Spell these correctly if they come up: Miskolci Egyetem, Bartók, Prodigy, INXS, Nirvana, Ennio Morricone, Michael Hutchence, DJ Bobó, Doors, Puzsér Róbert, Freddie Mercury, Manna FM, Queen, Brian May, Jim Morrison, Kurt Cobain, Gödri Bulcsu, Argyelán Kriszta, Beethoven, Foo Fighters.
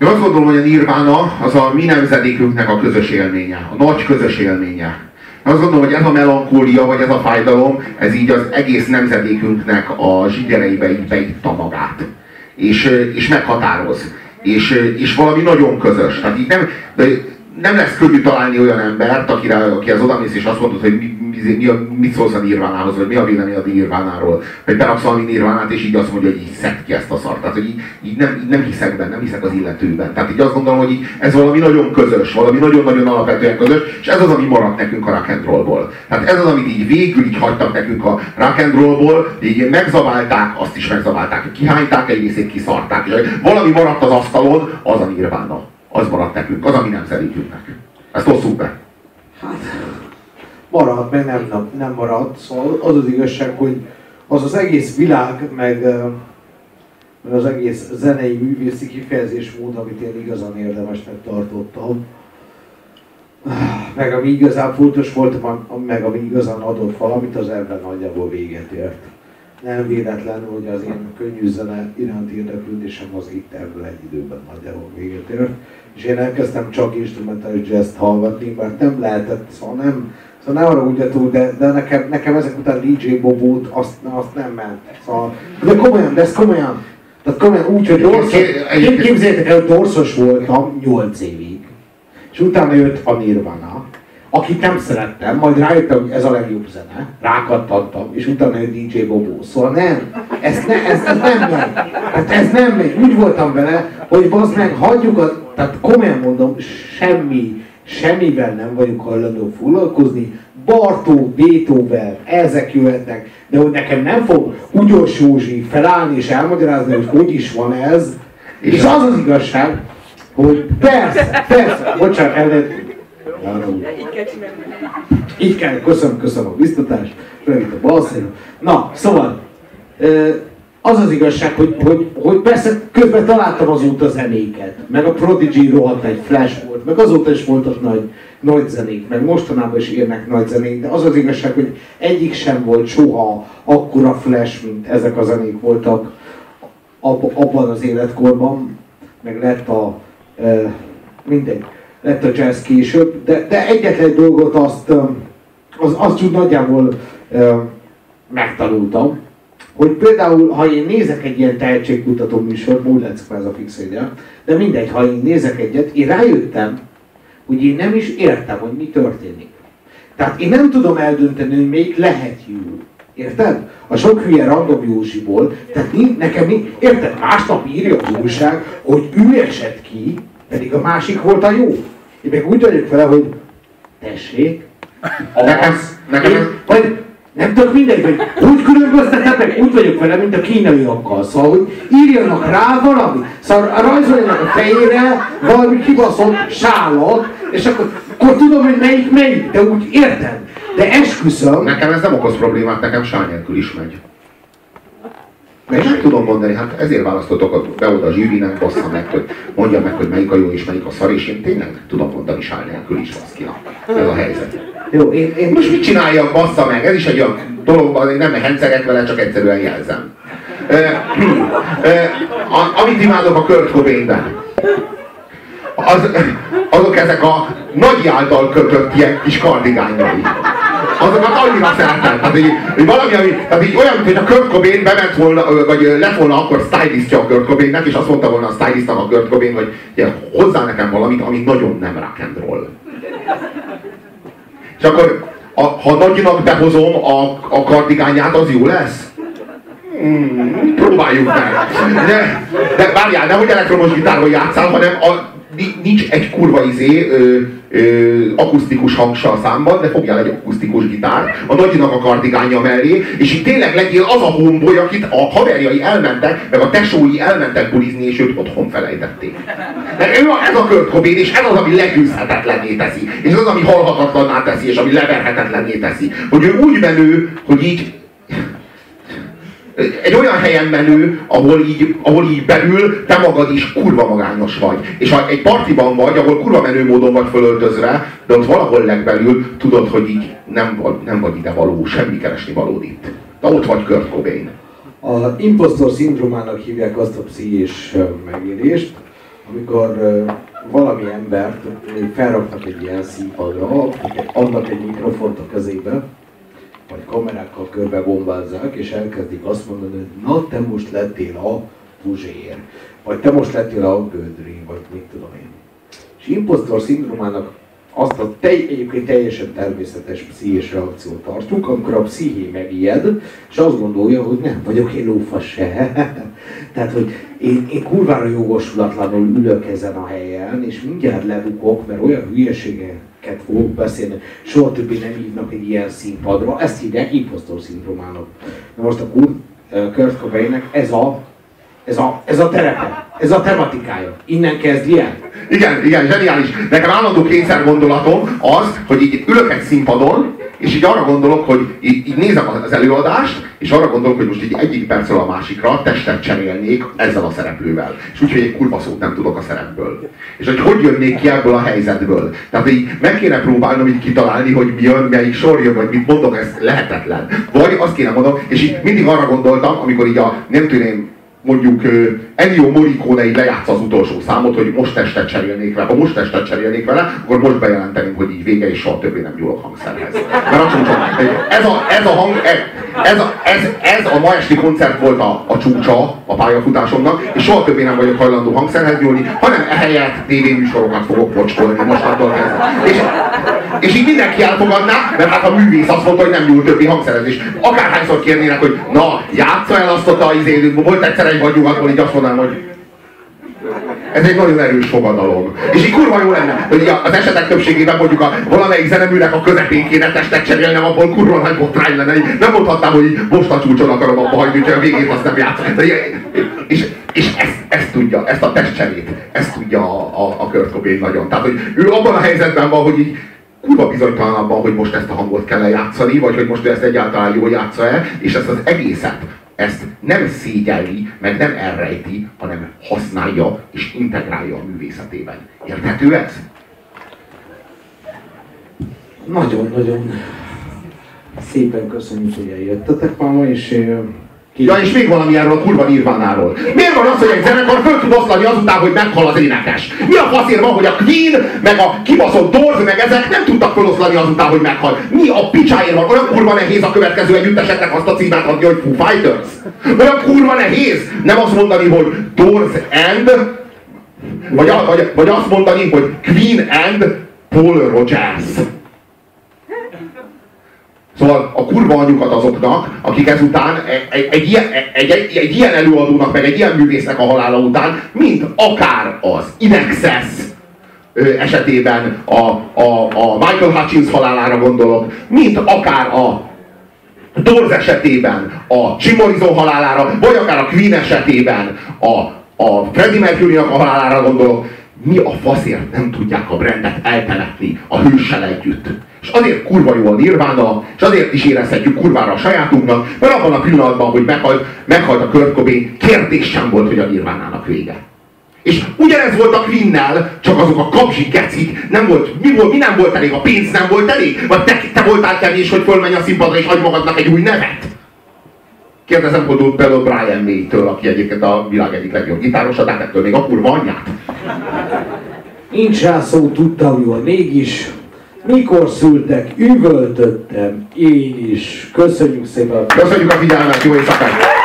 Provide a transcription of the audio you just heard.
Én azt gondolom, hogy a Nirvana az a mi nemzedékünknek a közös élménye, a nagy közös élménye. Én azt gondolom, hogy ez a melankólia, vagy ez a fájdalom, ez így az egész nemzedékünknek a zsigereibe így beitta magát. És meghatároz. És valami nagyon közös. Tehát így nem, nem lesz könnyű találni olyan embert, aki az odamész és azt mondod, hogy mit szólsz a Nirvánához, vagy mi a vélemény a Nirvánáról. Vagy beraksz valami Nirvánát, és így azt mondja, hogy így szedd ki ezt a szart. Tehát, hogy így nem hiszek benne, nem hiszek az illetőben. Tehát így azt gondolom, hogy így ez valami nagyon közös, valami nagyon-nagyon alapvetően közös, és ez az, ami maradt nekünk a rock and rollból. Tehát ez az, amit így végül így hagytak nekünk a rock and rollból, így megzabálták, azt is megzabálták, kihányták, egy részét kiszarták. Valami maradt az asztalon, az a Nirvána. Az maradt nekünk, az, ami nem szerintünk nekünk. Ezt osszuk be. Maradt, meg nem maradt. Szóval az az igazság, hogy az az egész világ, meg az egész zenei művészi kifejezésmód, amit én igazán érdemesnek tartottam, meg ami igazán fontos volt, meg ami igazán adott valamit, az ebben nagyjából véget ért. Nem véletlen, hogy az én könnyű zene iránti érdeklődésem az itt ebből egy időben nagyjából véget ért. És én elkezdtem csak instrumentális jazzt hallgatni, mert nem lehetett, szóval nem haragudjatok, de nekem ezek után DJ Bobót azt nem ment. Szóval, de komolyan. Tehát komolyan úgy, hogy képzeljétek el, hogy dorszos voltam 8 évig. És utána jött a Nirvana, akit nem szerettem, majd rájöttem, hogy ez a legjobb zene, rákattattam, és utána jött DJ Bobó. Szóval ez nem megy. Úgy voltam vele, hogy bazd meg, hagyjuk a... Tehát komolyan mondom, semmivel nem vagyunk hajlandó foglalkozni. Bartók, Beethoven, ezek jöhetnek, de hogy nekem nem fog Ugyos Józsi felállni és elmagyarázni, hogy is van ez. És az az igazság, hogy persze, bocsánat, így kell, köszönöm a biztatást, rövid a balszél. Na, szóval, az az igazság, hogy persze közben találtam azóta zenéket, meg a Prodigy rohadt egy flash volt, meg azóta is voltak nagy zenék, meg mostanában is érnek nagy zenék, de az az igazság, hogy egyik sem volt soha akkora flash, mint ezek a zenék voltak abban az életkorban, meg lett a... lett a jazz később, de egyetlen dolgot azt úgy nagyjából megtanultam, hogy például, ha én nézek egy ilyen tehetségkutató műsort, úgy látszik már ez a fixédje, de mindegy, ha én nézek egyet, én rájöttem, hogy én nem is értem, hogy mi történik. Tehát én nem tudom eldönteni, hogy még lehet jó. Érted? A sok hülye random Józsiból, tehát érted, másnap írja az újság, hogy ő esett ki, pedig a másik volt a jó. Én még úgy vagyok vele, hogy tessék, vagy nem tudok mindegy, hogy úgy különböztetek, úgy vagyok vele, mint a kínaiakkal. Szóval, hogy írjanak rá valamit, szóval rajzoljanak a fejére valami kibaszott sálat, és akkor tudom, hogy melyik, de úgy értem. De esküszöm... Nekem ez nem okoz problémát, nekem sáj nélkül is megy. Mert nem tudom mondani, hát ezért választottok be oda a zsűrinek, bassza meg, hogy mondja meg, hogy melyik a jó és melyik a szar, és én tényleg tudom mondani sál nélkül is, baszki, ez a helyzet. Jó, én most mit csináljak, bassza meg? Ez is egy olyan dolog, nem hencerek vele, csak egyszerűen jelzem. Amit imádok a Kurt Cobainben, azok ezek a nagy által kötött ilyen kis kardigányai. Azokat annyira szeretem. Tehát így olyan, mint hogy a Kurt Cobain bement volna, vagy lett volna akkor stylistja a Kurt Cobainnek, és azt mondta volna a stylistnak a Kurt Cobain, hogy hozzá nekem valamit, ami nagyon nem rock and roll. És akkor, ha nagynak behozom a kardigányát, az jó lesz? Próbáljuk meg. De várjál, nehogy elektromos gitárral játszál, hanem nincs egy kurva akusztikus hangsa a számban, de fogjál egy akusztikus gitár, a nagyinak a kardigánya mellé, és így tényleg legyél az a homeboy, akit a haverjai elmentek, meg a tesói elmentek bulizni, és őt otthon felejtették. Mert ez a Kurt Cobain, és ez az, ami legyőzhetetlenné teszi, és ez az, ami halhatatlanná teszi, és ami leverhetetlenné teszi. Hogy ő úgy menő, hogy így... Egy olyan helyen menő, ahol így belül te magad is kurva magányos vagy. És ha egy partiban vagy, ahol kurva menő módon vagy fölöltözve, de ott valahol legbelül tudod, hogy így nem vagy ide való, semmi keresni valód itt. De ott vagy Kurt Cobain. A impostor szindrómának hívják azt a pszichés megélést, amikor valami embert felraknak egy ilyen színpadra, adnak egy mikrofont a kezébe, vagy kamerákkal körbe bombázzák, és elkezdik azt mondani, hogy na, te most lettél a Puzsér, vagy te most lettél a Gödri, vagy mit tudom én. És imposztor szindrómának azt a egyébként teljesen természetes pszichés reakciót tartjuk, amikor a psziché megijed, és azt gondolja, hogy nem vagyok én lófasz se. Tehát, hogy én kurvára jogosulatlanul ülök ezen a helyen, és mindjárt lebukok, mert olyan hülyeségeket fogok beszélni, soha többé nem hívnak egy ilyen színpadra, ezt hívják imposztor szindrómának. Na most akkor Kurt Cobainnek ez a terepe, ez a tematikája. Innen kezd ilyen. Igen, igen, zseniális. Nekem állandó kényszer gondolatom az, hogy így ülök egy színpadon, és így arra gondolok, hogy így nézem az előadást, és arra gondolok, hogy most így egyik percről a másikra testet cserélnék ezzel a szereplővel. És úgyhogy egy kurva szót nem tudok a szerepből. És hogy jönnék ki ebből a helyzetből. Tehát így meg kéne próbálnom így kitalálni, hogy mi jön, melyik sor jön, vagy mit mondok, ez lehetetlen. Vagy azt kéne mondom, és így mindig arra gondoltam, amikor így a nem tűném, mondjuk Ennio Morricone így lejátsza az utolsó számot, hogy most testet cserélnék vele, ha most testet cserélnék vele, akkor most bejelenteném, hogy így vége, és soha többé nem nyúlok hangszerhez. Mert a csúcsa, ez a ma esti koncert volt a csúcsa a pályafutásomnak, és soha többé nem vagyok hajlandó hangszerhez nyúlni, hanem ehelyett tévéműsorokat fogok pocskolni mostantól kezdve. És így mindenki elfogadná, mert hát a művész azt mondta, hogy nem nyúl többi hangszerhez, és akárhányszor kérnének, hogy na, játsza el azt a izélőt, volt egyszer egy vagyunk, így azt mondanám, hogy ez egy nagyon erős fogadalom. És így kurva jó lenne, hogy az esetek többségében mondjuk a valamelyik zeneműnek a közepén kéne testet cserélnem, abból kurva nagy botrány lenne. Nem mondhatnám, hogy most a csúcson akarom abba hagyni, hogy a végét azt nem játszom. És ezt tudja, ezt a testcserét, ezt tudja a Kurt Cobain nagyon. Tehát, hogy ő abban a helyzetben van, hogy így kurva bizonytalan abban, hogy most ezt a hangot kell játszani, vagy hogy most ő ezt egyáltalán jól játsza-e, és ezt az egészet, ezt nem szégyelli, meg nem elrejti, hanem használja és integrálja a művészetében. Érthető ez? Nagyon-nagyon szépen köszönjük, hogy eljöttetek máma, és... Ja, és még valami erről a kurva Nirvanáról. Miért van az, hogy egy zenekar föl tud oszlani azután, hogy meghal az énekes? Mi a faszért van, hogy a Queen, meg a kibaszott Doors, meg ezek nem tudtak föloszlani azután, hogy meghal? Mi a picsáért van? Olyan kurva nehéz a következő együtteseknek azt a címet adni, hogy Foo Fighters? Olyan kurva nehéz nem azt mondani, hogy Doors and... Vagy azt mondani, hogy Queen and Paul Rogers. Szóval a kurva anyukat azoknak, akik ezután egy ilyen előadónak, meg egy ilyen művésznek a halála után, mint akár az INXS esetében a Michael Hutchence halálára gondolok, mint akár a Doors esetében a Jim Morrison halálára, vagy akár a Queen esetében a Freddie Mercury-nak a halálára gondolok, mi a faszért nem tudják a brandet eltemetni a hőssel együtt. És azért kurva jó a Nirvana, és azért is érezhetjük kurvára a sajátunknak, mert abban a pillanatban, hogy meghalt a Kurt Cobain, kérdés sem volt, hogy a Nirvánának vége. És ugyanez volt a Queen-nel, csak azok a kapzsi gecik, mi nem volt elég, a pénz nem volt elég? Vagy te voltál kevés, hogy fölmenj a színpadra és adj magadnak egy új nevet? Kérdezem például Brian May-től, aki egyébként a világ egyik legjobb gitárosa, de ettől még a kurva anyját. Nincs rá szó, tudtam jól, mégis. Mikor szültek, üvöltöttem, én is. Köszönjük szépen! Köszönjük a figyelmet, jó éjszakát!